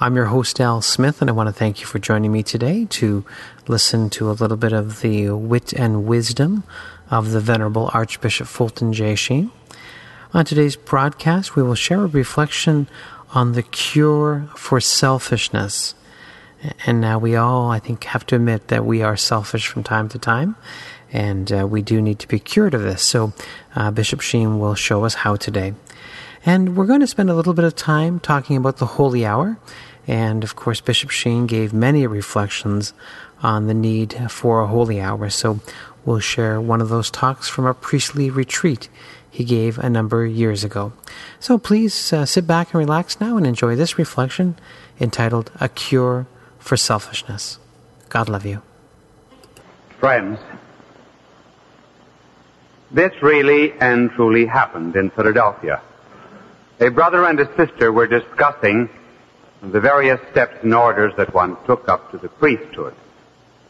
I'm your host, Al Smith, and I want to thank you for joining me today to listen to a little bit of the wit and wisdom of the Venerable Archbishop Fulton J. Sheen. On today's broadcast, we will share a reflection on the cure for selfishness. And now we all, I think, have to admit that we are selfish from time to time, and we do need to be cured of this. So Bishop Sheen will show us how today. And we're going to spend a little bit of time talking about the Holy Hour. And, of course, Bishop Sheen gave many reflections on the need for a holy hour. So we'll share one of those talks from a priestly retreat he gave a number of years ago. So please sit back and relax now and enjoy this reflection entitled, A Cure for Selfishness. God love you. Friends, this really and truly happened in Philadelphia. A brother and a sister were discussing the various steps and orders that one took up to the priesthood.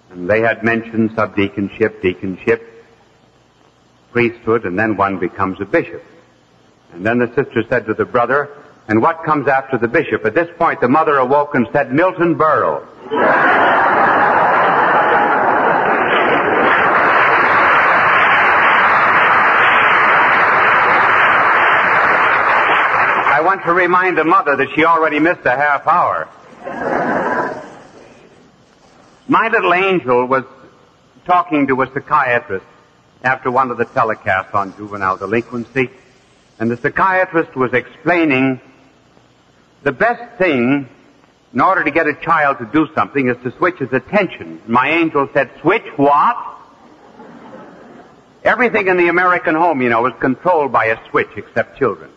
And they had mentioned subdeaconship, deaconship, priesthood, and then one becomes a bishop. And then the sister said to the brother, and what comes after the bishop? At this point, the mother awoke and said, Milton Burrow. I want to remind the mother that she already missed a half hour. My little angel was talking to a psychiatrist after one of the telecasts on juvenile delinquency, and the psychiatrist was explaining the best thing in order to get a child to do something is to switch his attention. My angel said, switch what? Everything in the American home, you know, is controlled by a switch except children.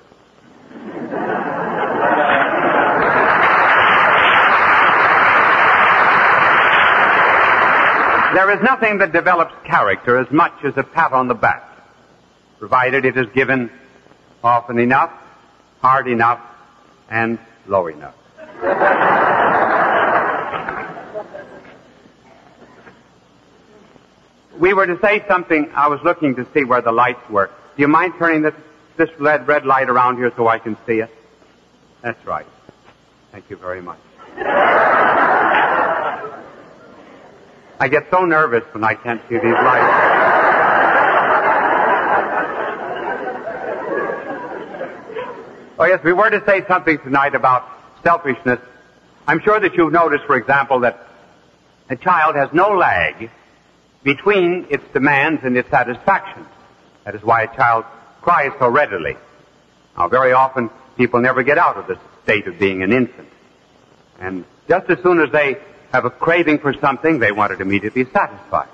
There is nothing that develops character as much as a pat on the back, provided it is given often enough, hard enough, and low enough. We were to say something. I was looking to see where the lights were. Do you mind turning this red light around here so I can see it? That's right. Thank you very much. I get so nervous when I can't see these lights. Oh, yes, we were to say something tonight about selfishness. I'm sure that you've noticed, for example, that a child has no lag between its demands and its satisfaction. That is why a child cries so readily. Now, very often, people never get out of the state of being an infant. And just as soon as they have a craving for something, they want it immediately satisfied.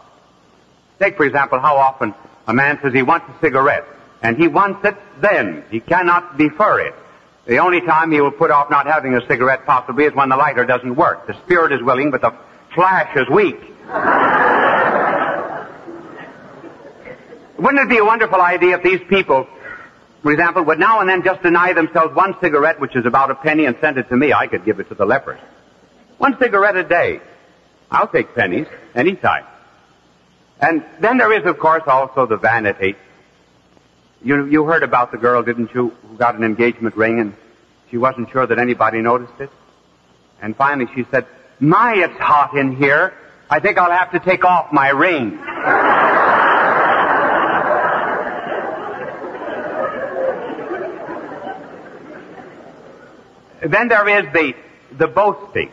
Take, for example, how often a man says he wants a cigarette, and he wants it then. He cannot defer it. The only time he will put off not having a cigarette possibly is when the lighter doesn't work. The spirit is willing, but the flash is weak. Wouldn't it be a wonderful idea if these people, for example, would now and then just deny themselves one cigarette, which is about a penny, and send it to me? I could give it to the lepers. One cigarette a day. I'll take pennies any time. And then there is, of course, also the vanity You heard about the girl, didn't you, who got an engagement ring, and she wasn't sure that anybody noticed it? And finally she said, "My, it's hot in here. I think I'll have to take off my ring." Then there is the boasting.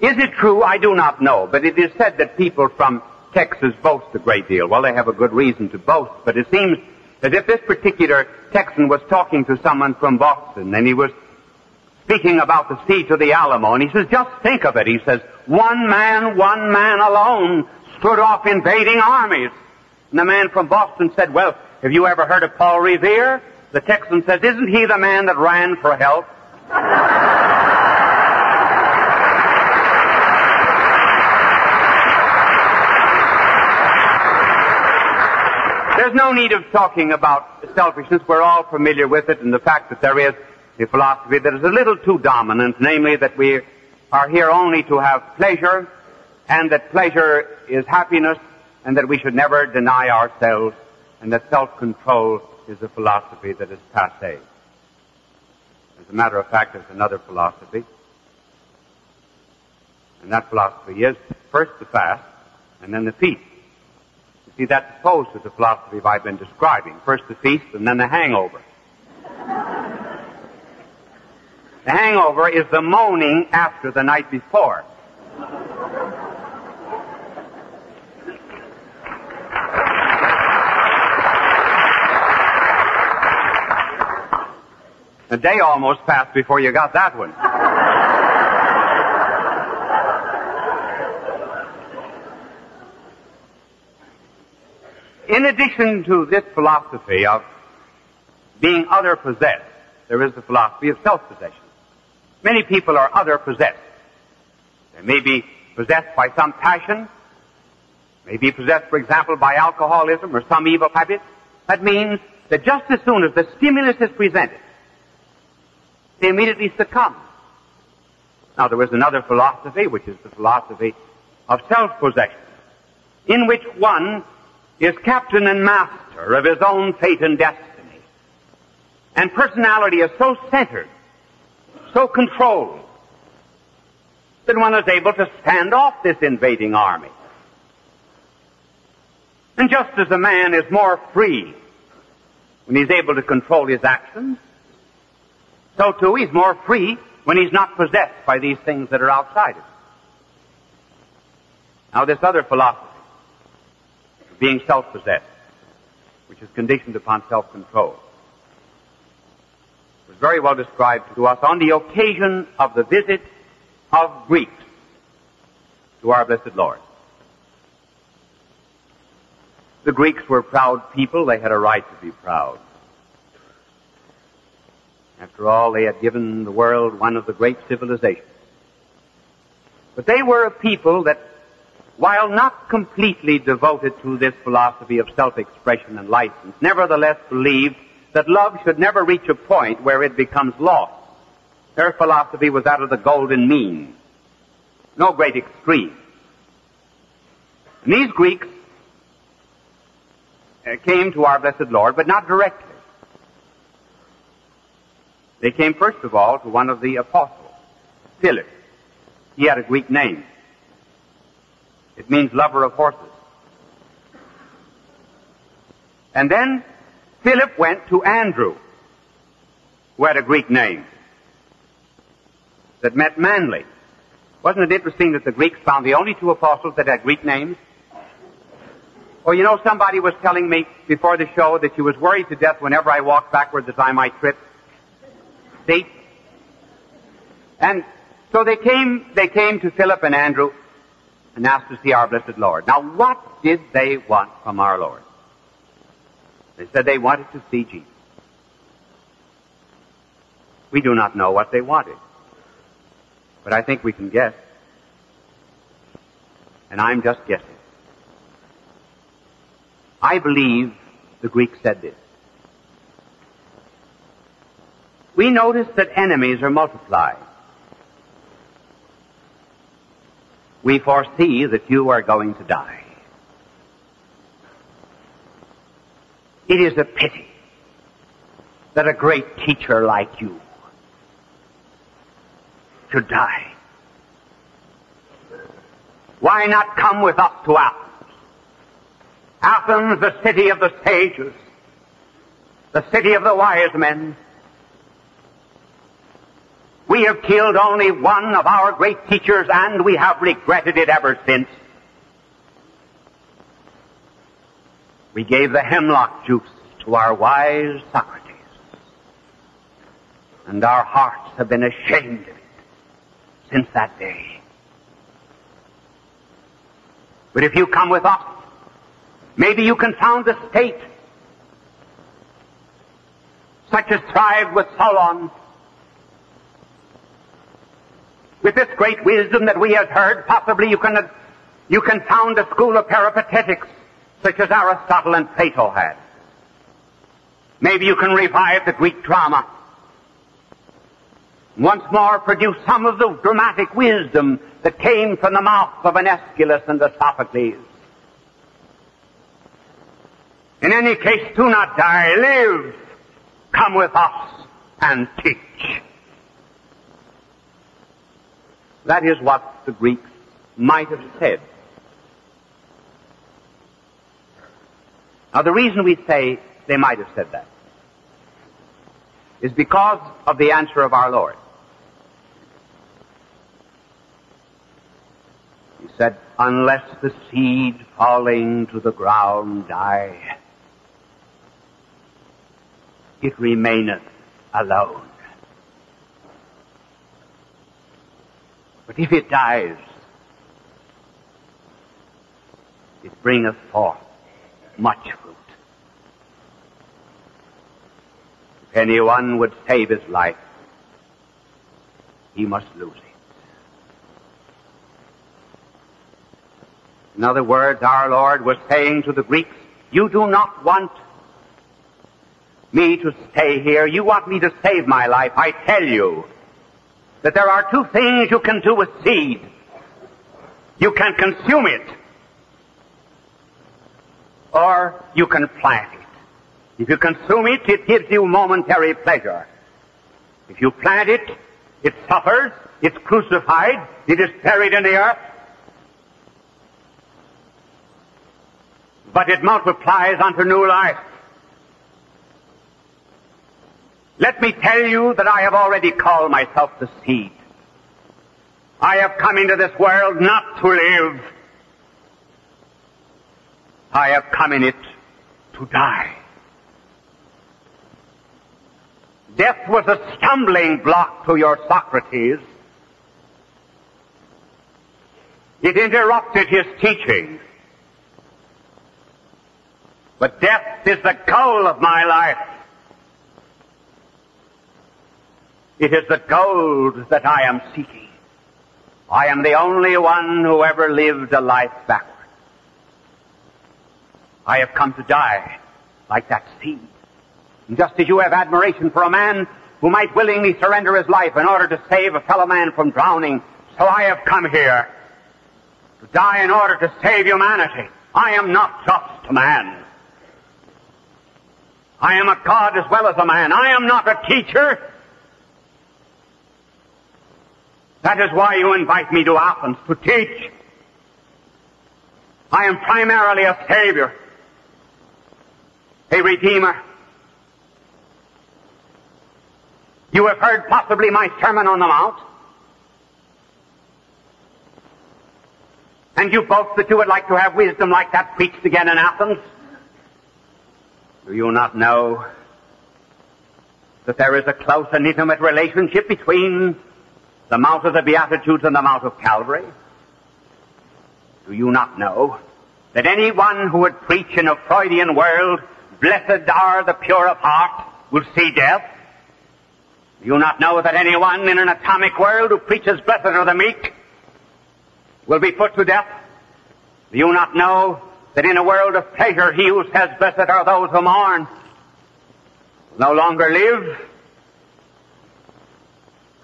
Is it true? I do not know, but it is said that people from Texas boast a great deal. Well, they have a good reason to boast, but it seems as if this particular Texan was talking to someone from Boston, and he was speaking about the siege of the Alamo, and he says, "Just think of it," he says, one man alone stood off invading armies." And the man from Boston said, "Well, have you ever heard of Paul Revere?" The Texan says, "Isn't he the man that ran for help?" There's no need of talking about selfishness. We're all familiar with it, and the fact that there is a philosophy that is a little too dominant, namely that we are here only to have pleasure, and that pleasure is happiness, and that we should never deny ourselves, and that self-control is a philosophy that is passé. As a matter of fact, there's another philosophy, and that philosophy is first the fast, and then the feast. You see, that's opposed to the philosophy I've been describing. First the feast, and then the hangover. The hangover is the moaning after the night before. The day almost passed before you got that one. In addition to this philosophy of being other-possessed, there is the philosophy of self-possession. Many people are other-possessed. They may be possessed by some passion, may be possessed, for example, by alcoholism or some evil habit. That means that just as soon as the stimulus is presented, they immediately succumb. Now, there is another philosophy, which is the philosophy of self-possession, in which one is captain and master of his own fate and destiny, and personality is so centered, so controlled, that one is able to stand off this invading army. And just as a man is more free when he's able to control his actions, so too he's more free when he's not possessed by these things that are outside of him. Now, this other philosophy of being self-possessed, which is conditioned upon self-control, was very well described to us on the occasion of the visit of Greeks to our Blessed Lord. The Greeks were proud people. They had a right to be proud. After all, they had given the world one of the great civilizations. But they were a people that, while not completely devoted to this philosophy of self-expression and license, nevertheless believed that love should never reach a point where it becomes lost. Their philosophy was that of the golden mean. No great extreme. And these Greeks came to our Blessed Lord, but not directly. They came, first of all, to one of the apostles, Philip. He had a Greek name. It means lover of horses. And then Philip went to Andrew, who had a Greek name, that meant manly. Wasn't it interesting that the Greeks found the only two apostles that had Greek names? Or, you know, somebody was telling me before the show that she was worried to death whenever I walked backward that I might trip. See? And so they came to Philip and Andrew and asked to see our Blessed Lord. Now, what did they want from our Lord? They said they wanted to see Jesus. We do not know what they wanted, but I think we can guess. And I'm just guessing. I believe the Greeks said this. We notice that enemies are multiplied. We foresee that you are going to die. It is a pity that a great teacher like you should die. Why not come with us to Athens? Athens, the city of the sages, the city of the wise men. We have killed only one of our great teachers, and we have regretted it ever since. We gave the hemlock juice to our wise Socrates, and our hearts have been ashamed of it since that day. But if you come with us, maybe you can found a state such as thrived with Solon, with this great wisdom that we have heard. Possibly you can found a school of peripatetics such as Aristotle and Plato had. Maybe you can revive the Greek drama. Once more produce some of the dramatic wisdom that came from the mouth of an Aeschylus and a Sophocles. In any case, do not die. Live. Come with us and teach. That is what the Greeks might have said. Now, the reason we say they might have said that is because of the answer of our Lord. He said, unless the seed falling to the ground die, it remaineth alone. But if it dies, it bringeth forth much fruit. If anyone would save his life, he must lose it. In other words, our Lord was saying to the Greeks, you do not want me to stay here. You want me to save my life. I tell you that there are two things you can do with seed. You can consume it, or you can plant it. If you consume it, it gives you momentary pleasure. If you plant it, it suffers, it's crucified, it is buried in the earth, but it multiplies unto new life. Let me tell you that I have already called myself the seed. I have come into this world not to live. I have come in it to die. Death was a stumbling block to your Socrates. It interrupted his teaching. But death is the goal of my life. It is the gold that I am seeking. I am the only one who ever lived a life backward. I have come to die like that seed. And just as you have admiration for a man who might willingly surrender his life in order to save a fellow man from drowning, so I have come here to die in order to save humanity. I am not just a man. I am a God as well as a man. I am not a teacher. That is why you invite me to Athens, to teach. I am primarily a savior, a redeemer. You have heard possibly my Sermon on the Mount, and you boast that you would like to have wisdom like that preached again in Athens. Do you not know that there is a close and intimate relationship between the Mount of the Beatitudes and the Mount of Calvary? Do you not know that anyone who would preach in a Freudian world, blessed are the pure of heart, will see death? Do you not know that anyone in an atomic world who preaches blessed are the meek will be put to death? Do you not know that in a world of pleasure he who says blessed are those who mourn will no longer live?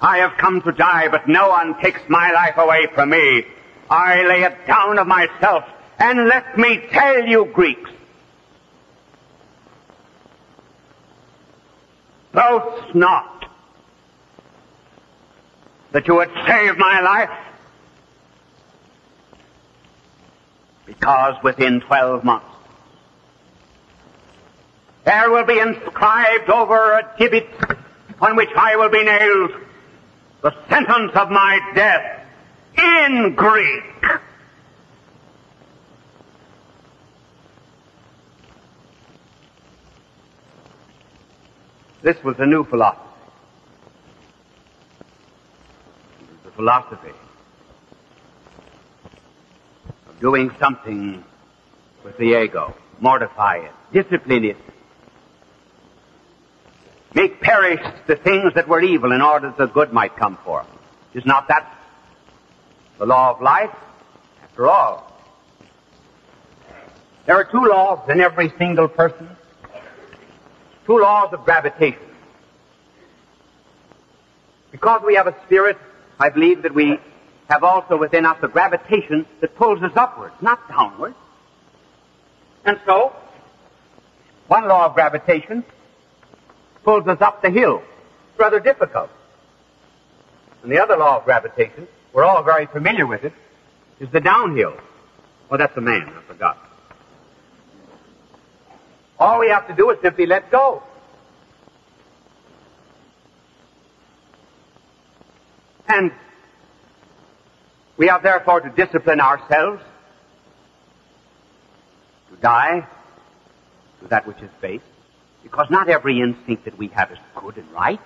I have come to die, but no one takes my life away from me. I lay it down of myself. And let me tell you, Greeks, Boast not that you would save my life, because within 12 months there will be inscribed over a gibbet on which I will be nailed the sentence of my death in Greek. This was the new philosophy. It was the philosophy of doing something with the ego, mortify it, discipline it, make perish the things that were evil in order that the good might come forth. Is not that the law of life? After all, there are two laws in every single person. Two laws of gravitation. Because we have a spirit, I believe that we have also within us a gravitation that pulls us upwards, not downwards. And so, one law of gravitation pulls us up the hill. It's rather difficult. And the other law of gravitation, we're all very familiar with it, is the downhill. Oh, that's a man, I forgot. All we have to do is simply let go. And we have therefore to discipline ourselves to die to that which is base, because not every instinct that we have is good and right.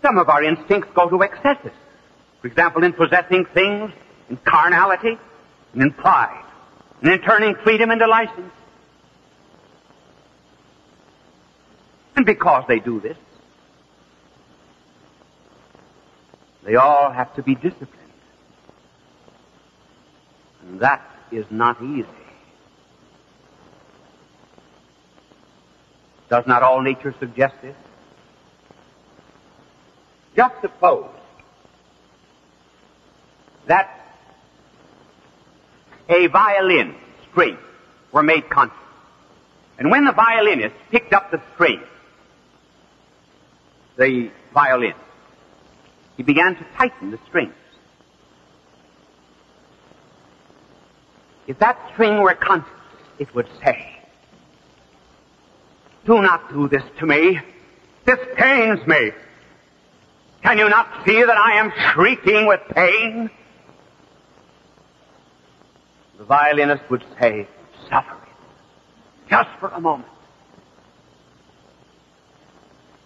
Some of our instincts go to excesses. For example, in possessing things, in carnality, and in pride, and in turning freedom into license. And because they do this, they all have to be disciplined. And that is not easy. Does not all nature suggest this? Just suppose that a violin string were made conscious. And when the violinist picked up the string, the violin, he began to tighten the strings. If that string were conscious, it would say, "Do not do this to me. This pains me. Can you not see that I am shrieking with pain?" The violinist would say, "Suffer it, just for a moment.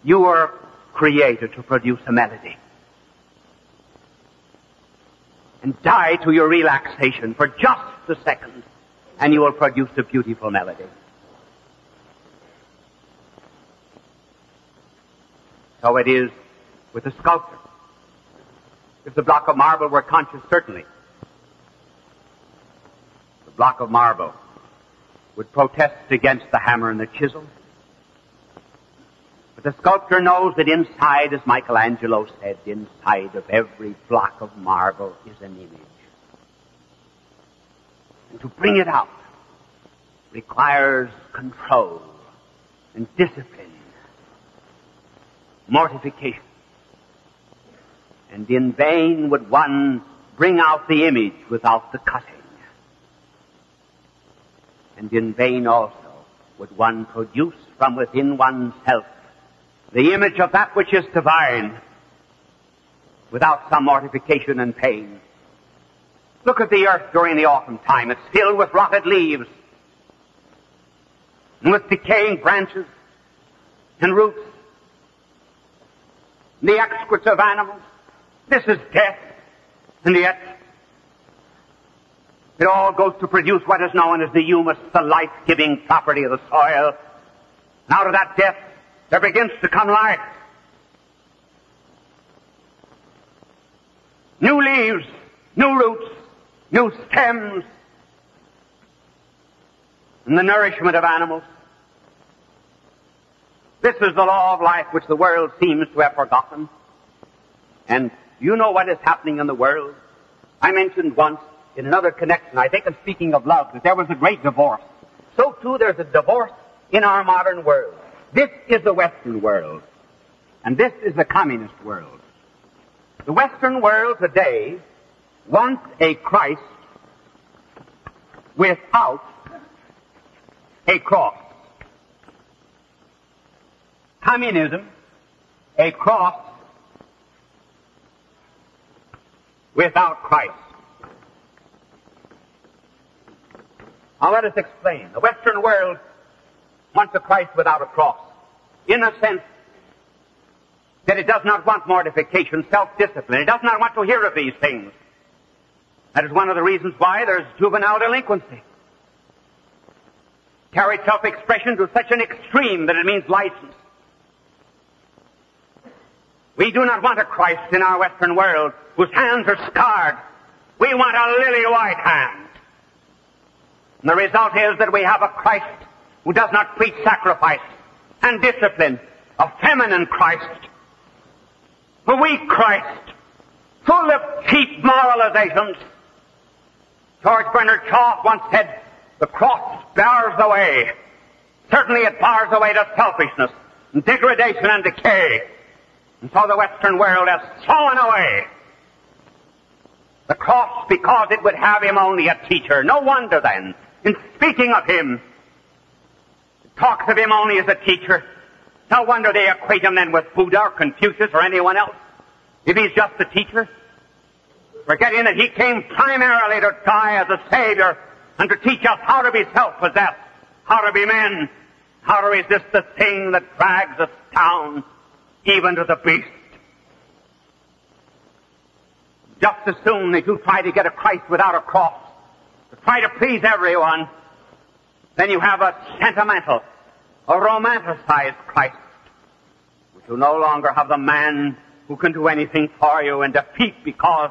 You are created to produce a melody. And die to your relaxation for just a second, and you will produce a beautiful melody." So it is with the sculptor. If the block of marble were conscious, certainly, the block of marble would protest against the hammer and the chisel. But the sculptor knows that inside, as Michelangelo said, inside of every block of marble is an image. And to bring it out requires control and discipline, mortification. And in vain would one bring out the image without the cutting. And in vain also would one produce from within oneself the image of that which is divine without some mortification and pain. Look at the earth during the autumn time. It's filled with rotted leaves and with decaying branches and roots. The excreta of animals. This is death, and yet it all goes to produce what is known as the humus, the life-giving property of the soil. And out of that death, there begins to come life. New leaves, new roots, new stems, and the nourishment of animals. This is the law of life which the world seems to have forgotten. And you know what is happening in the world? I mentioned once in another connection, I think I'm speaking of love, that there was a great divorce. So too there's a divorce in our modern world. This is the Western world, and this is the communist world. The Western world today wants a Christ without a cross. Communism, a cross without Christ. Now let us explain. The Western world wants a Christ without a cross, in a sense that it does not want mortification, self-discipline. It does not want to hear of these things. That is one of the reasons why there's juvenile delinquency. Carried self-expression to such an extreme that it means license. We do not want a Christ in our Western world whose hands are scarred. We want a lily-white hand. And the result is that we have a Christ who does not preach sacrifice and discipline, a feminine Christ, a weak Christ, full of cheap moralizations. George Bernard Shaw once said, the cross bars the way. Certainly it bars the way to selfishness and degradation and decay. And so the Western world has thrown away the cross because it would have him only a teacher. No wonder then, in speaking of him, it talks of him only as a teacher. No wonder they equate him then with Buddha or Confucius or anyone else, if he's just a teacher. Forgetting that he came primarily to die as a Savior and to teach us how to be self-possessed, how to be men, how to resist the thing that drags us down, even to the beast. Just as soon as you try to get a Christ without a cross, to try to please everyone, then you have a sentimental, a romanticized Christ, which you no longer have the man who can do anything for you and defeat because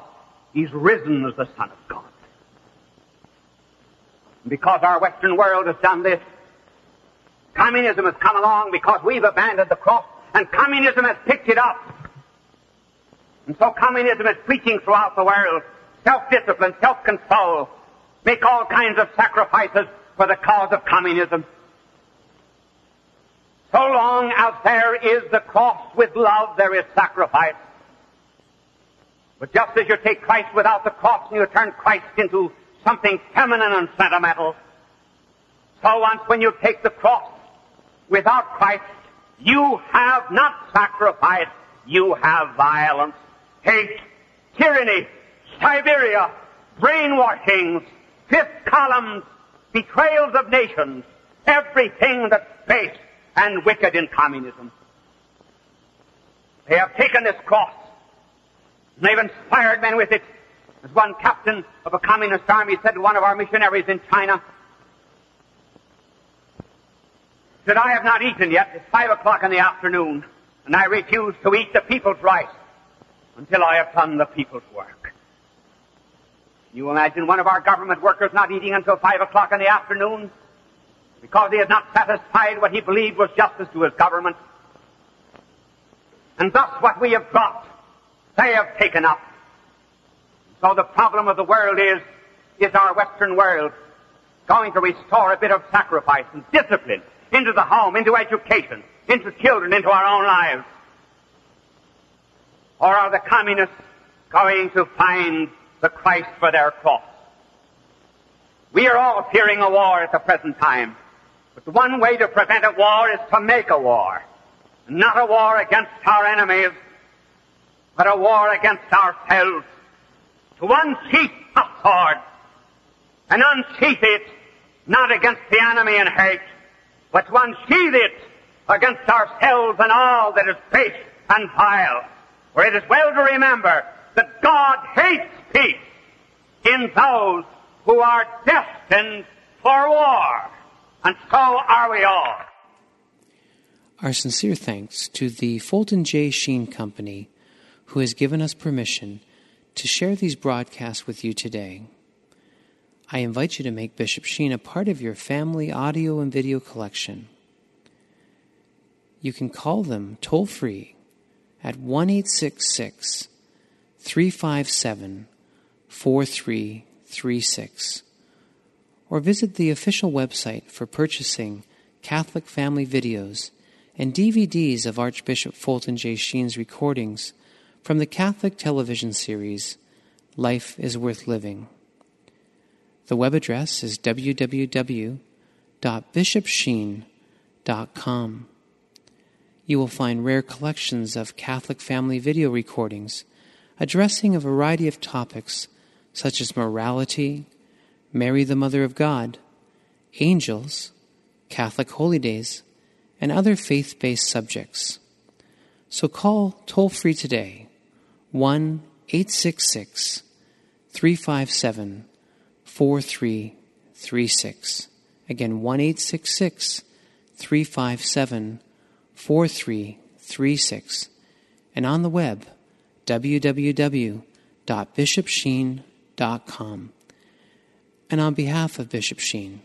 he's risen as the Son of God. And because our Western world has done this, communism has come along because we've abandoned the cross, and communism has picked it up. And so communism is preaching throughout the world self-discipline, self-control, make all kinds of sacrifices for the cause of communism. So long as there is the cross with love, there is sacrifice. But just as you take Christ without the cross and you turn Christ into something feminine and sentimental, so once when you take the cross without Christ, you have not sacrifice, you have violence, hate, tyranny, Siberia, brainwashings, fifth columns, betrayals of nations, everything that's base and wicked in communism. They have taken this cross, and they've inspired men with it. As one captain of a communist army said to one of our missionaries in China, that I have not eaten yet. It's 5 o'clock in the afternoon, and I refuse to eat the people's rice until I have done the people's work. Can you imagine one of our government workers not eating until 5 o'clock in the afternoon because he had not satisfied what he believed was justice to his government? And thus what we have got, they have taken up. So the problem of the world is our Western world going to restore a bit of sacrifice and discipline into the home, into education, into children, into our own lives? Or are the communists going to find the Christ for their cross? We are all fearing a war at the present time, but the one way to prevent a war is to make a war. Not a war against our enemies, but a war against ourselves. To unsheath the sword, and unsheath it not against the enemy and hate, but to unsheathe it against ourselves and all that is base and vile. For it is well to remember that God hates peace in those who are destined for war. And so are we all. Our sincere thanks to the Fulton J. Sheen Company, who has given us permission to share these broadcasts with you today. I invite you to make Bishop Sheen a part of your family audio and video collection. You can call them toll-free at 1-866-357-4336 or visit the official website for purchasing Catholic family videos and DVDs of Archbishop Fulton J. Sheen's recordings from the Catholic television series Life is Worth Living. The web address is www.bishopsheen.com. You will find rare collections of Catholic family video recordings addressing a variety of topics such as morality, Mary the Mother of God, angels, Catholic holidays, and other faith-based subjects. So call toll-free today, 1-866-357-4336. Again, 1-866-357-4336. And on the web, www.bishopsheen.com. And on behalf of Bishop Sheen,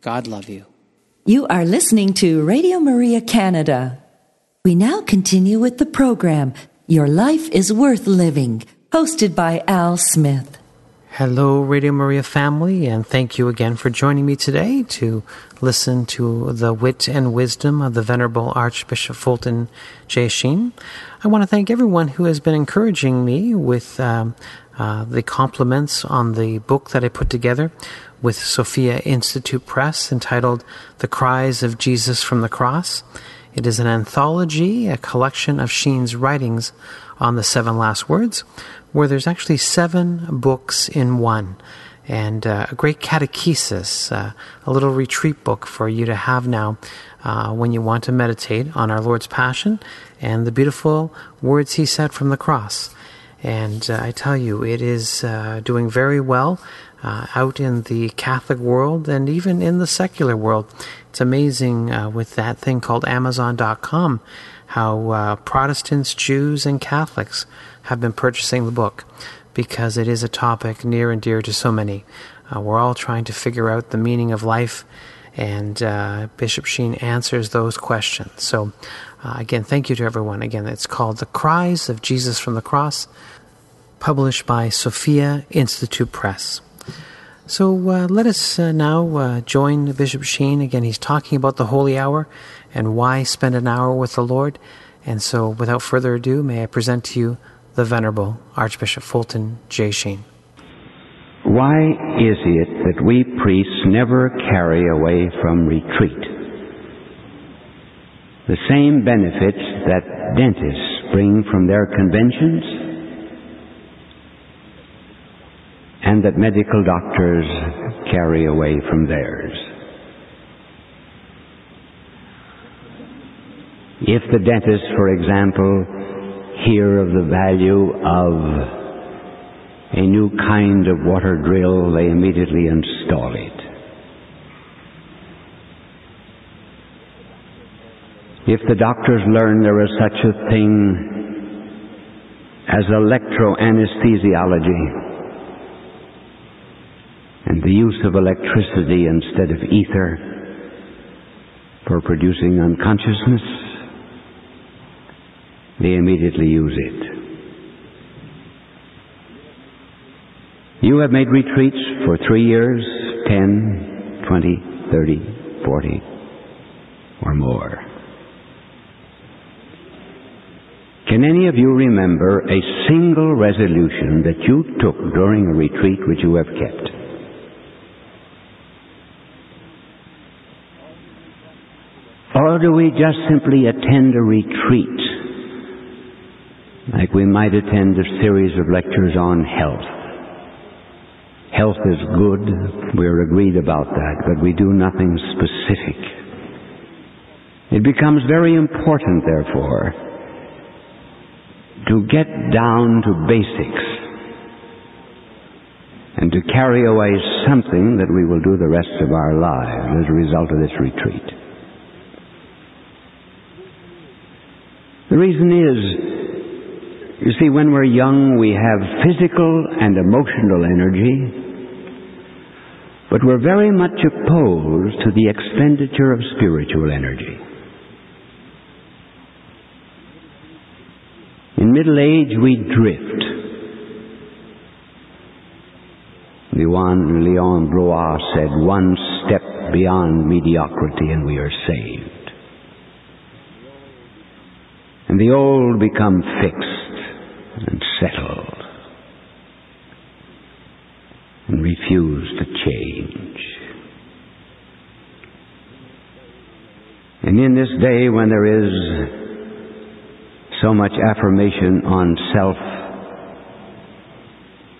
God love you. You are listening to Radio Maria Canada. We now continue with the program, Your Life is Worth Living, hosted by Al Smith. Hello, Radio Maria family, and thank you again for joining me today to listen to the wit and wisdom of the Venerable Archbishop Fulton J. Sheen. I want to thank everyone who has been encouraging me with the compliments on the book that I put together with Sophia Institute Press entitled The Cries of Jesus from the Cross. It is an anthology, a collection of Sheen's writings on the seven last words, where there's actually 7 books in one, and a great catechesis, a little retreat book for you to have now when you want to meditate on our Lord's Passion and the beautiful words he said from the cross. And I tell you, it is doing very well out in the Catholic world and even in the secular world. It's amazing with that thing called Amazon.com how Protestants, Jews, and Catholics have been purchasing the book, because it is a topic near and dear to so many. We're all trying to figure out the meaning of life, and Bishop Sheen answers those questions. So, again, thank you to everyone. Again, it's called The Cries of Jesus from the Cross, published by Sophia Institute Press. So let us now join Bishop Sheen. Again, he's talking about the Holy Hour and why spend an hour with the Lord. And so without further ado, may I present to you the Venerable Archbishop Fulton J. Sheen. Why is it that we priests never carry away from retreat the same benefits that dentists bring from their conventions, and that medical doctors carry away from theirs? If the dentist, for example, hear of the value of a new kind of water drill, they immediately install it. If the doctors learn there is such a thing as electroanesthesiology, and the use of electricity instead of ether for producing unconsciousness, they immediately use it. You have made retreats for 3 years, 10, 20, 30, 40, or more. Can any of you remember a single resolution that you took during a retreat which you have kept? Or do we just simply attend a retreat, like we might attend a series of lectures on health? Health is good, we're agreed about that, but we do nothing specific. It becomes very important, therefore, to get down to basics and to carry away something that we will do the rest of our lives as a result of this retreat. The reason is, you see, when we're young, we have physical and emotional energy, but we're very much opposed to the expenditure of spiritual energy. In middle age, we drift. Leon Blois said, "One step beyond mediocrity and we are saved." and the old become fixed and settled and refuse to change. And in this day when there is so much affirmation on self,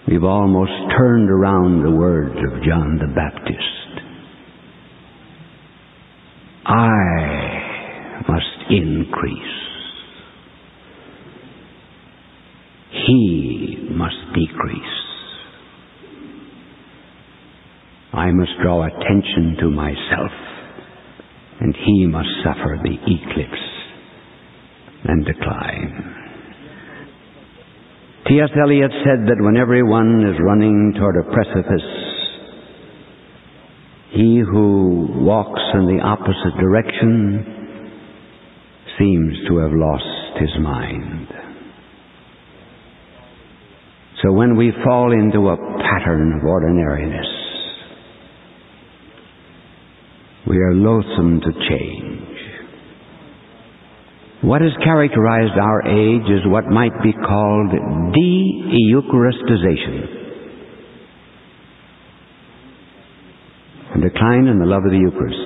we've almost turned around the words of John the Baptist. I must increase. He must decrease. I must draw attention to myself, and he must suffer the eclipse and decline. T. S. Eliot said that when everyone is running toward a precipice, he who walks in the opposite direction seems to have lost his mind. So when we fall into a pattern of ordinariness, we are loathsome to change. What has characterized our age is what might be called de-Eucharistization, a decline in the love of the Eucharist.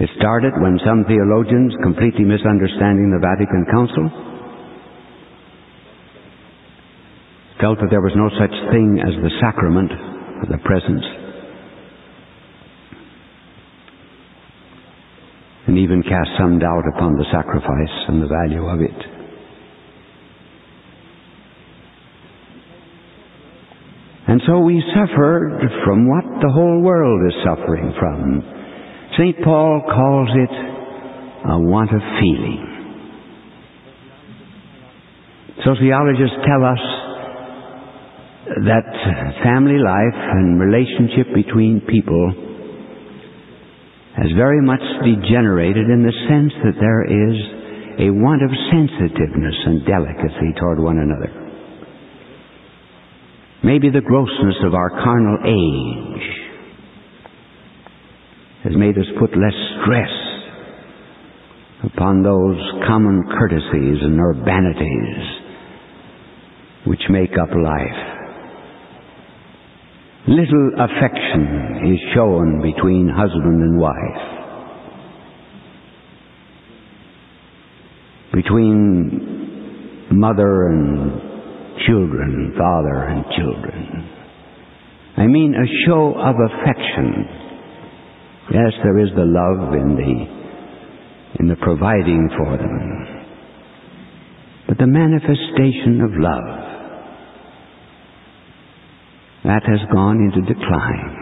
It started when some theologians, completely misunderstanding the Vatican Council, felt that there was no such thing as the sacrament of the presence, and even cast some doubt upon the sacrifice and the value of it. And so we suffered from what the whole world is suffering from. St. Paul calls it a want of feeling. Sociologists tell us that family life and relationship between people has very much degenerated in the sense that there is a want of sensitiveness and delicacy toward one another. Maybe the grossness of our carnal age has made us put less stress upon those common courtesies and urbanities which make up life. Little affection is shown between husband and wife, between mother and children, father and children. I mean a show of affection. Yes, there is the love in the providing for them, but the manifestation of love, that has gone into decline.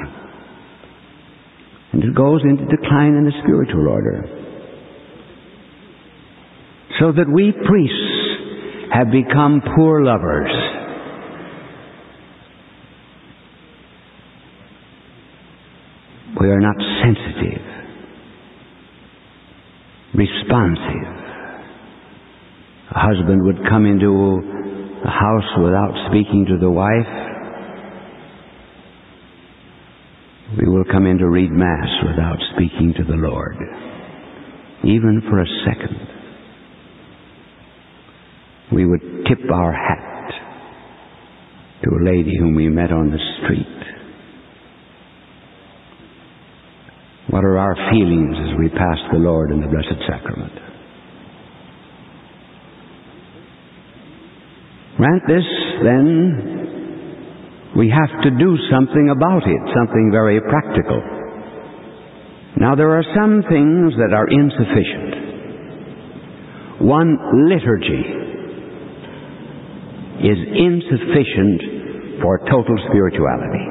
And it goes into decline in the spiritual order. So that we priests have become poor lovers. We are not sensitive, responsive. A husband would come into a house without speaking to the wife. We will come in to read Mass without speaking to the Lord, even for a second. We would tip our hat to a lady whom we met on the street. What are our feelings as we pass the Lord in the Blessed Sacrament? Grant this, then, we have to do something about it, something very practical. Now, there are some things that are insufficient. One, liturgy is insufficient for total spirituality.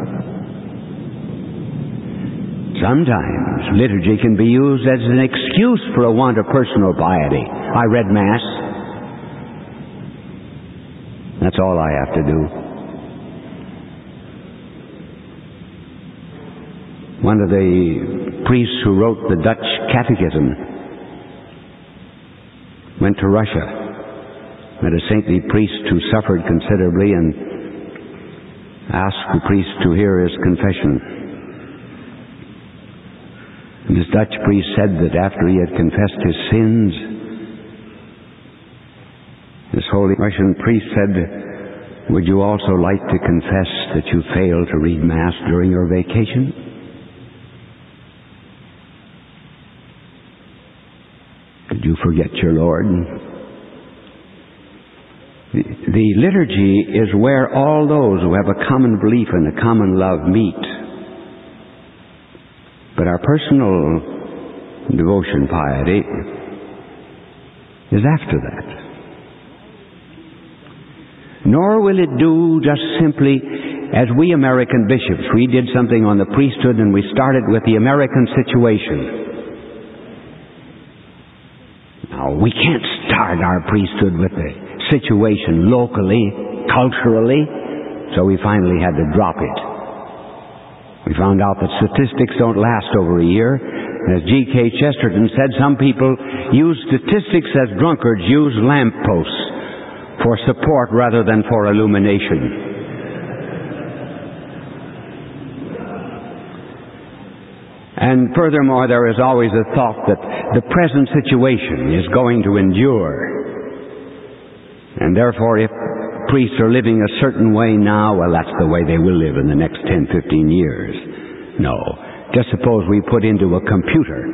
Sometimes liturgy can be used as an excuse for a want of personal piety. I read Mass. That's all I have to do. One of the priests who wrote the Dutch Catechism went to Russia, met a saintly priest who suffered considerably, and asked the priest to hear his confession. And this Dutch priest said that after he had confessed his sins, this holy Russian priest said, "Would you also like to confess that you failed to read Mass during your vacation?" Did you forget your Lord? The liturgy is where all those who have a common belief and a common love meet. But our personal devotion, piety, is after that. Nor will it do just simply as we American bishops. We did something on the priesthood and we started with the American situation. Now, we can't start our priesthood with the situation locally, culturally, so we finally had to drop it. We found out that statistics don't last over a year. As G.K. Chesterton said, some people use statistics as drunkards use lampposts, for support rather than for illumination. And furthermore, there is always a thought that the present situation is going to endure. And therefore, if priests are living a certain way now, well, that's the way they will live in the next 10, 15 years. No. Just suppose we put into a computer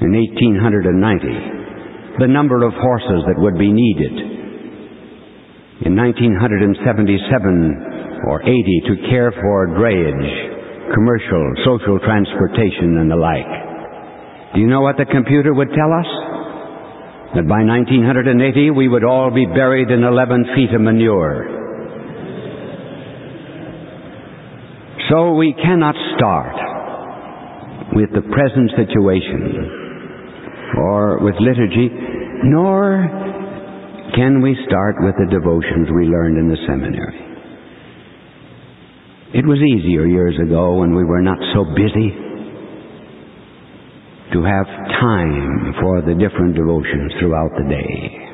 in 1890 the number of horses that would be needed in 1977 or 80 to care for drayage, commercial, social transportation, and the like. Do you know what the computer would tell us? That by 1980 we would all be buried in 11 feet of manure. So we cannot start with the present situation or with liturgy, nor can we start with the devotions we learned in the seminary. It was easier years ago when we were not so busy to have time for the different devotions throughout the day.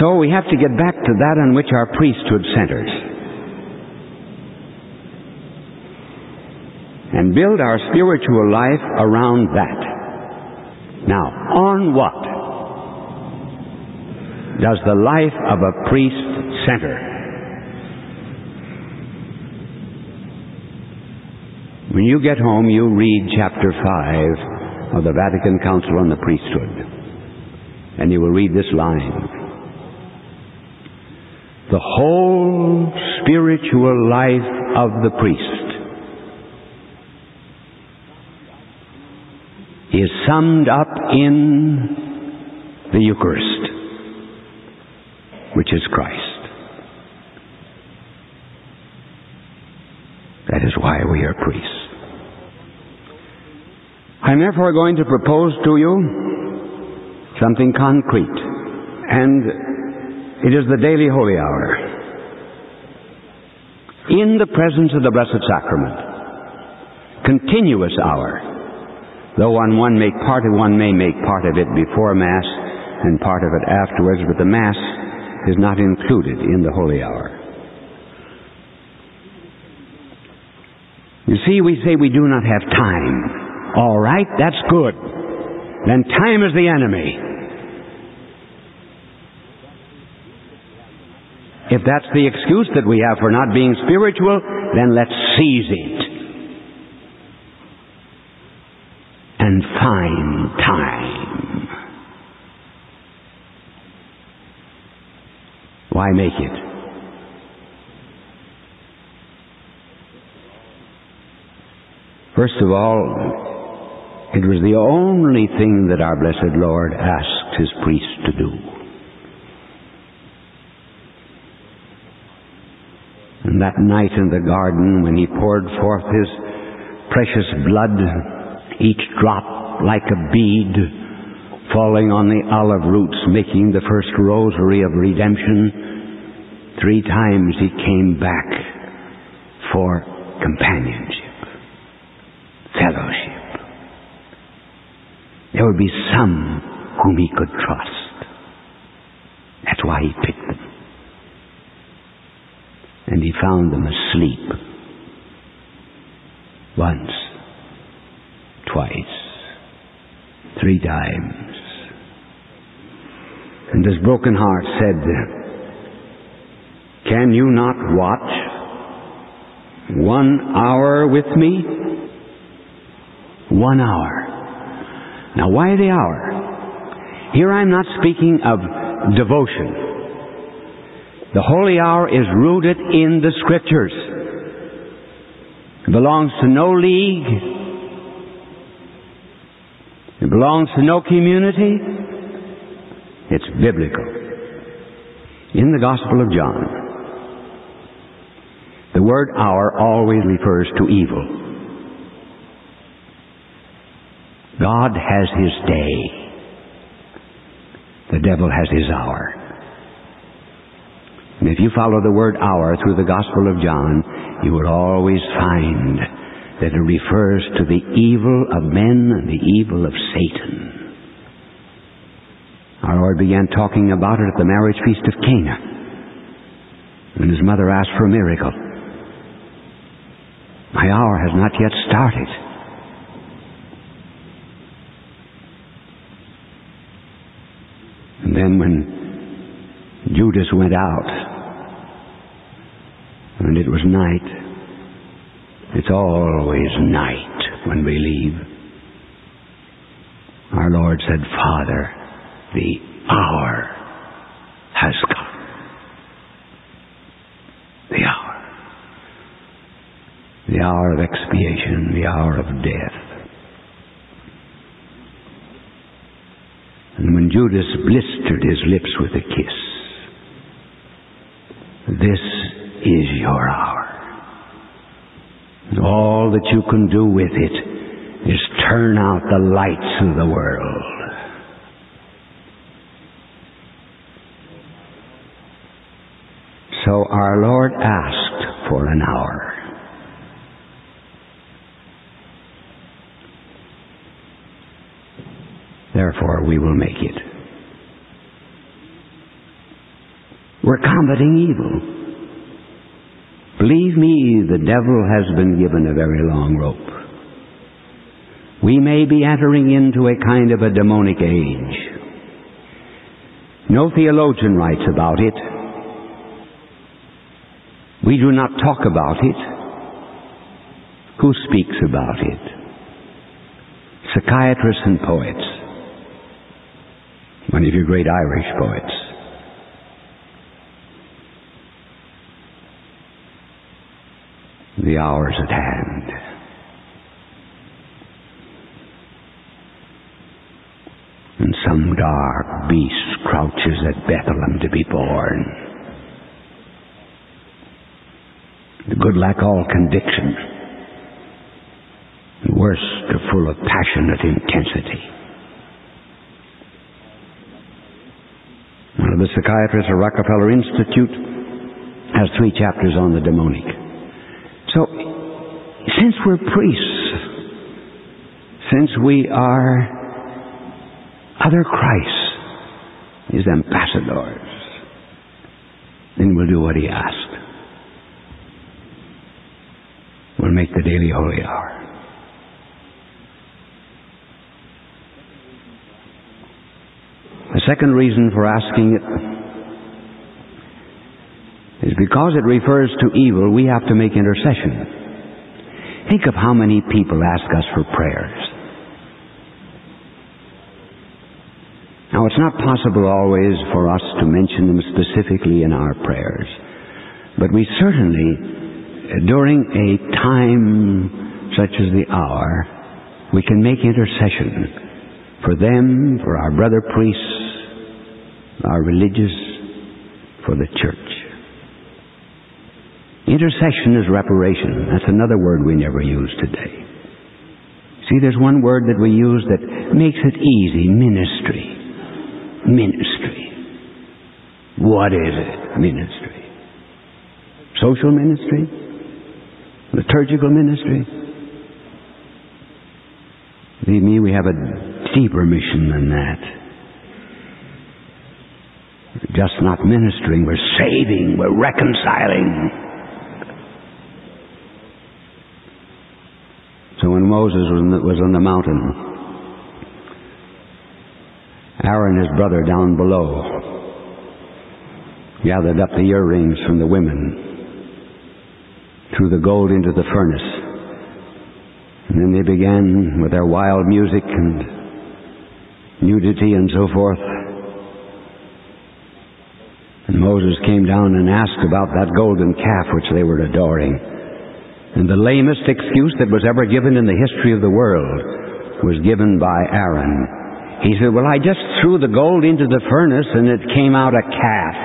So we have to get back to that on which our priesthood centers and build our spiritual life around that. Now, on what does the life of a priest center? When you get home, you read chapter 5 of the Vatican Council on the Priesthood, and you will read this line: the whole spiritual life of the priest is summed up in the Eucharist, which is Christ. That is why we are priests. I'm therefore going to propose to you something concrete, and it is the daily holy hour. In the presence of the Blessed Sacrament, continuous hour, though on one may make part of it before Mass and part of it afterwards, but the Mass is not included in the holy hour. You see, we say we do not have time. All right, that's good. Then time is the enemy. If that's the excuse that we have for not being spiritual, then let's seize it and find time. Why make it? First of all, it was the only thing that our blessed Lord asked his priests to do. And that night in the garden when he poured forth his precious blood, each drop like a bead falling on the olive roots, making the first rosary of redemption, 3 times he came back for companionship, fellowship. There would be some whom he could trust. That's why he picked them. And he found them asleep. Once, three times. And his broken heart said, "Can you not watch 1 hour with me?" 1 hour. Now why the hour? Here I'm not speaking of devotion. The holy hour is rooted in the Scriptures. It belongs to no league. It belongs to no community. It's biblical. In the Gospel of John, the word hour always refers to evil. God has his day. The devil has his hour. And if you follow the word hour through the Gospel of John, you will always find that it refers to the evil of men and the evil of Satan. Our Lord began talking about it at the marriage feast of Cana, and his mother asked for a miracle. My hour has not yet started. And then when Judas went out, and it was night. It's always night when we leave. Our Lord said, "Father, the hour has come." The hour. The hour of expiation, the hour of death. And when Judas blistered his lips with a kiss, this is your hour. And all that you can do with it is turn out the lights of the world. So our Lord asked for an hour. Therefore, we will make it. We're combating evil. Believe me, the devil has been given a very long rope. We may be entering into a kind of a demonic age. No theologian writes about it. We do not talk about it. Who speaks about it? Psychiatrists and poets. One of your great Irish poets. The hour's at hand. And some dark beast crouches at Bethlehem to be born. The good lack all conviction. The worst are full of passionate intensity. One of the psychiatrists at Rockefeller Institute has 3 chapters on the demonic. So, since we're priests, since we are other Christ, his ambassadors, then we'll do what he asked. We'll make the daily holy hour. The second reason for asking it is because it refers to evil, we have to make intercession. Think of how many people ask us for prayers. Now, it's not possible always for us to mention them specifically in our prayers, but we certainly, during a time such as the hour, we can make intercession for them, for our brother priests, our religious, for the church. Intercession is reparation. That's another word we never use today. See, there's one word that we use that makes it easy. Ministry. Ministry. What is it? Ministry. Social ministry? Liturgical ministry? Believe me, we have a deeper mission than that. We're just not ministering. We're saving. We're reconciling. So when Moses was on the mountain, Aaron and his brother down below gathered up the earrings from the women, threw the gold into the furnace, and then they began with their wild music and nudity and so forth. And Moses came down and asked about that golden calf which they were adoring. And the lamest excuse that was ever given in the history of the world was given by Aaron. He said, well, I just threw the gold into the furnace and it came out a calf.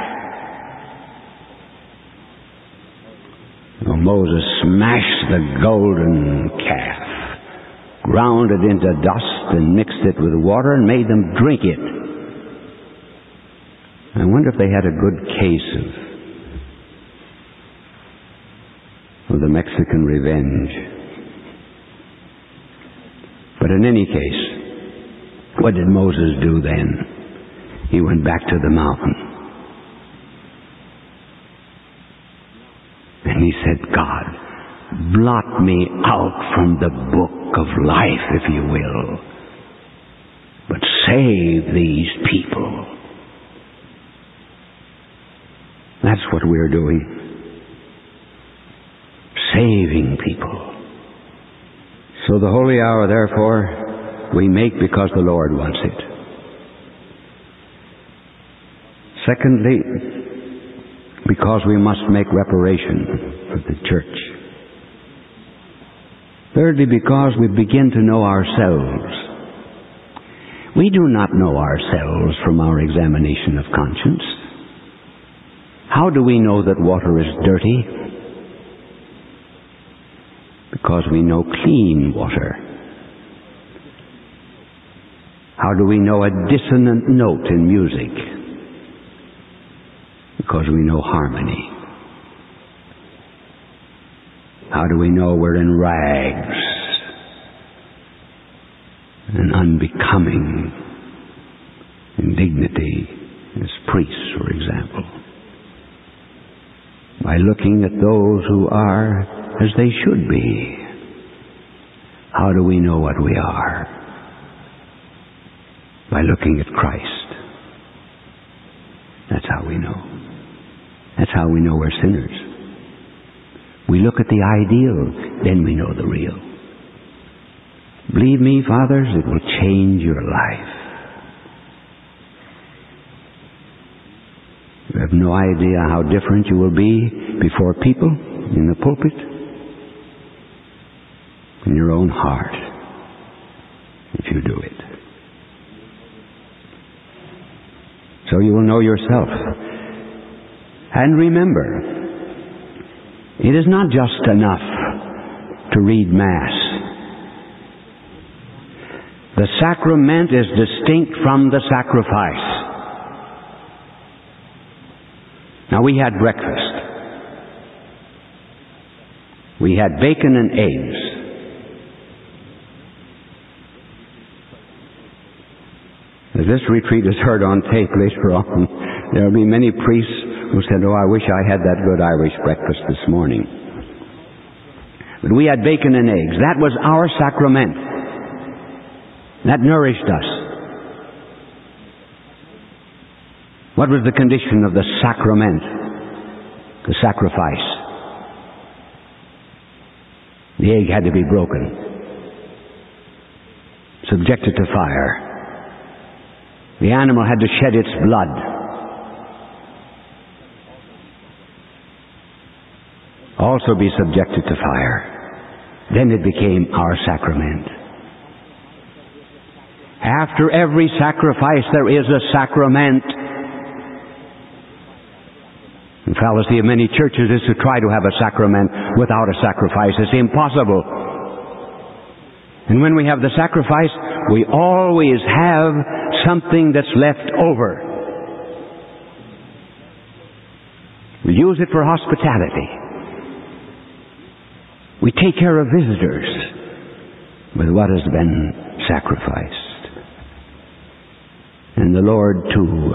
So Moses smashed the golden calf, ground it into dust and mixed it with water and made them drink it. I wonder if they had a good case of the Mexican revenge. But in any case, what did Moses do then? He went back to the mountain. And he said, God, blot me out from the book of life, if you will, but save these people. That's what we're doing. Saving people. So the holy hour, therefore, we make because the Lord wants it. Secondly, because we must make reparation for the church. Thirdly, because we begin to know ourselves. We do not know ourselves from our examination of conscience. How do we know that water is dirty? Because we know clean water. How do we know a dissonant note in music? Because we know harmony. How do we know we're in rags and unbecoming in dignity as priests, for example? By looking at those who are as they should be. How do we know what we are? By looking at Christ. That's how we know. That's how we know we're sinners. We look at the ideal, then we know the real. Believe me, fathers, it will change your life. You have no idea how different you will be before people, in the pulpit, in your own heart, if you do it. So you will know yourself. And remember, it is not just enough to read Mass. The sacrament is distinct from the sacrifice. Now, we had breakfast. We had bacon and eggs. As this retreat is heard on tape later on, there will be many priests who said, oh, I wish I had that good Irish breakfast this morning. But we had bacon and eggs. That was our sacrament. That nourished us. What was the condition of the sacrament? The sacrifice. The egg had to be broken, subjected to fire. The animal had to shed its blood. Also be subjected to fire. Then it became our sacrament. After every sacrifice, there is a sacrament. The fallacy of many churches is to try to have a sacrament without a sacrifice. It's impossible. And when we have the sacrifice, we always have something that's left over. We use it for hospitality. We take care of visitors with what has been sacrificed. And the Lord, too,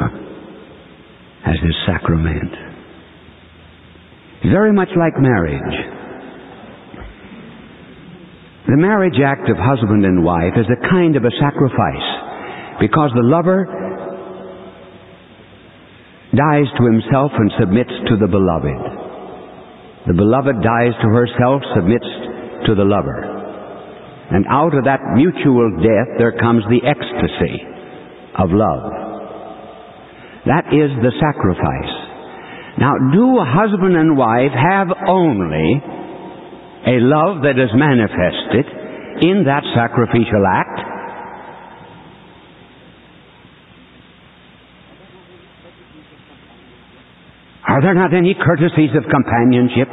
has His sacrament. Very much like marriage. The marriage act of husband and wife is a kind of a sacrifice, because the lover dies to himself and submits to the beloved. The beloved dies to herself, submits to the lover. And out of that mutual death there comes the ecstasy of love. That is the sacrifice. Now, do a husband and wife have only a love that is manifested in that sacrificial act? Are there not any courtesies of companionship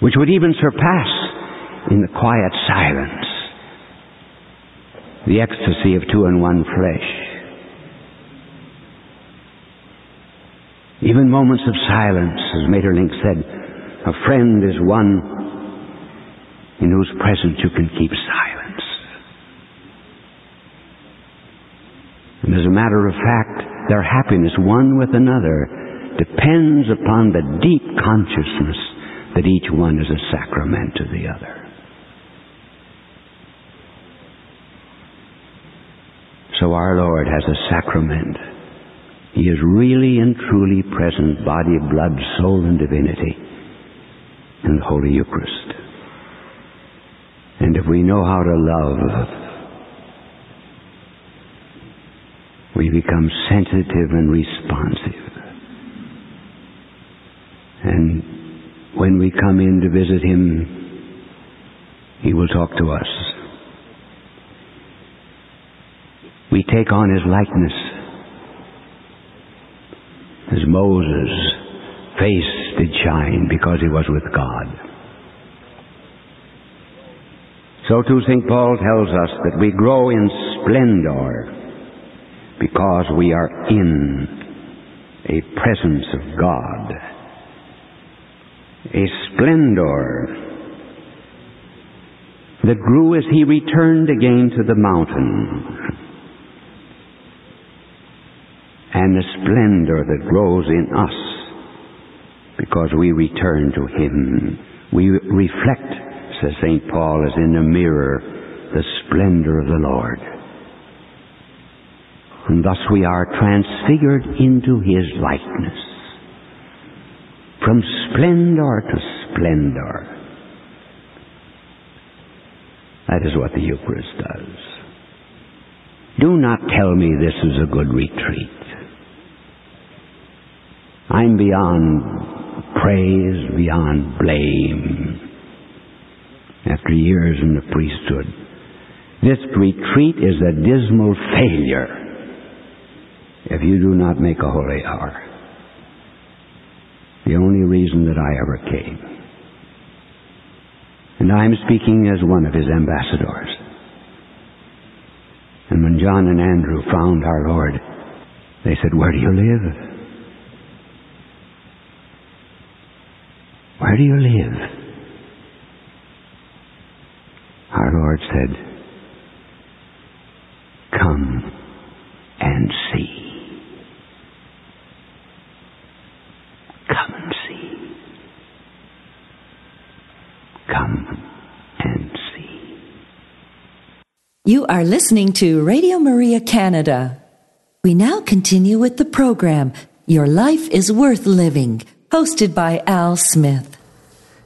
which would even surpass in the quiet silence the ecstasy of two in one flesh? Even moments of silence, as Maeterlinck said, a friend is one in whose presence you can keep silence. And as a matter of fact, their happiness one with another depends upon the deep consciousness that each one is a sacrament to the other. So our Lord has a sacrament. He is really and truly present, body, blood, soul, and divinity in the Holy Eucharist. And if we know how to love, we become sensitive and responsive. And when we come in to visit Him, He will talk to us. We take on His likeness. As Moses' face did shine because he was with God. So too St. Paul tells us that we grow in splendor because we are in a presence of God. A splendor that grew as he returned again to the mountain. And the splendor that grows in us because we return to Him. We reflect, says St. Paul, as in a mirror, the splendor of the Lord. And thus we are transfigured into His likeness. From splendor to splendor. That is what the Eucharist does. Do not tell me this is a good retreat. I'm beyond praise, beyond blame. After years in the priesthood, this retreat is a dismal failure if you do not make a holy hour. The only reason that I ever came. And I'm speaking as one of His ambassadors. And when John and Andrew found our Lord, they said, "Where do you live? Where do you live?" Our Lord said, "Come and see. Come and see. Come and see." You are listening to Radio Maria Canada. We now continue with the program, Your Life is Worth Living, hosted by Al Smith.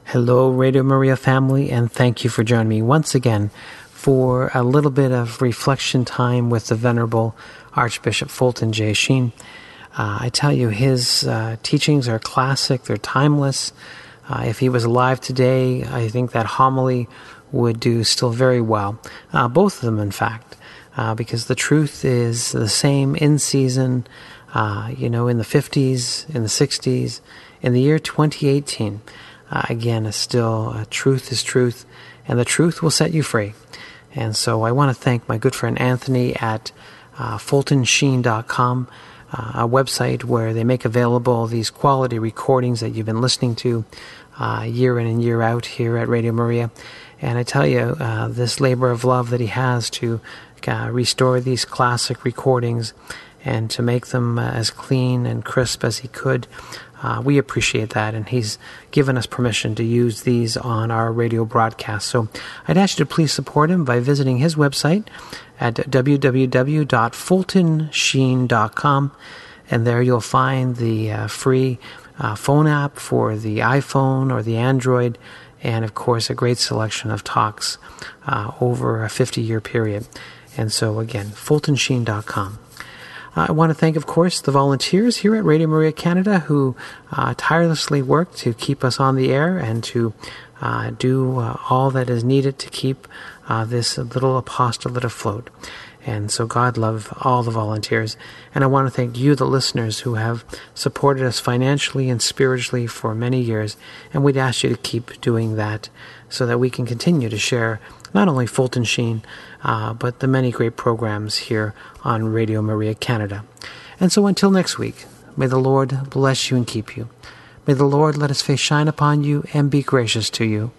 Hello, Radio Maria family, and thank you for joining me once again for a little bit of reflection time with the Venerable Archbishop Fulton J. Sheen. I tell you, his teachings are classic, they're timeless. If he was alive today, I think that homily would do still very well. Both of them, in fact, because the truth is the same in season, in the 50s, in the 60s, in the year 2018, truth is truth, and the truth will set you free. And so I want to thank my good friend Anthony at FultonSheen.com, a website where they make available these quality recordings that you've been listening to year in and year out here at Radio Maria. And I tell you, this labor of love that he has to restore these classic recordings and to make them as clean and crisp as he could We appreciate that, and he's given us permission to use these on our radio broadcast. So I'd ask you to please support him by visiting his website at www.FultonSheen.com, and there you'll find the free phone app for the iPhone or the Android, and of course a great selection of talks over a 50-year period. And so again, FultonSheen.com. I want to thank, of course, the volunteers here at Radio Maria Canada who tirelessly work to keep us on the air and to do all that is needed to keep this little apostolate afloat. And so God love all the volunteers. And I want to thank you, the listeners, who have supported us financially and spiritually for many years. And we'd ask you to keep doing that so that we can continue to share not only Fulton Sheen, but the many great programs here on Radio Maria Canada. And so until next week, may the Lord bless you and keep you. May the Lord let his face shine upon you and be gracious to you.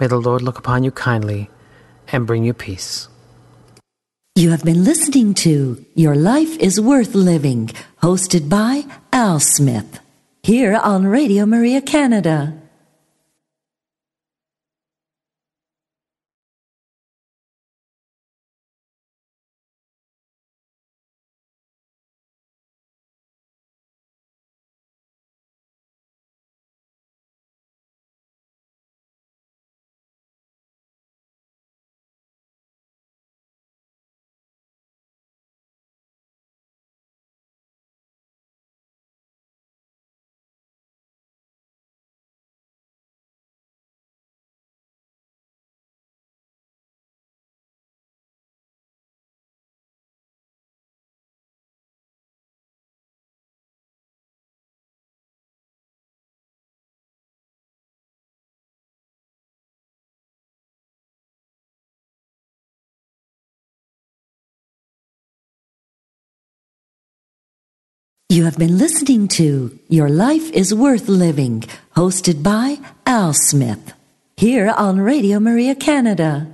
May the Lord look upon you kindly and bring you peace. You have been listening to Your Life is Worth Living, hosted by Al Smith, here on Radio Maria Canada. You have been listening to Your Life is Worth Living, hosted by Al Smith, here on Radio Maria Canada.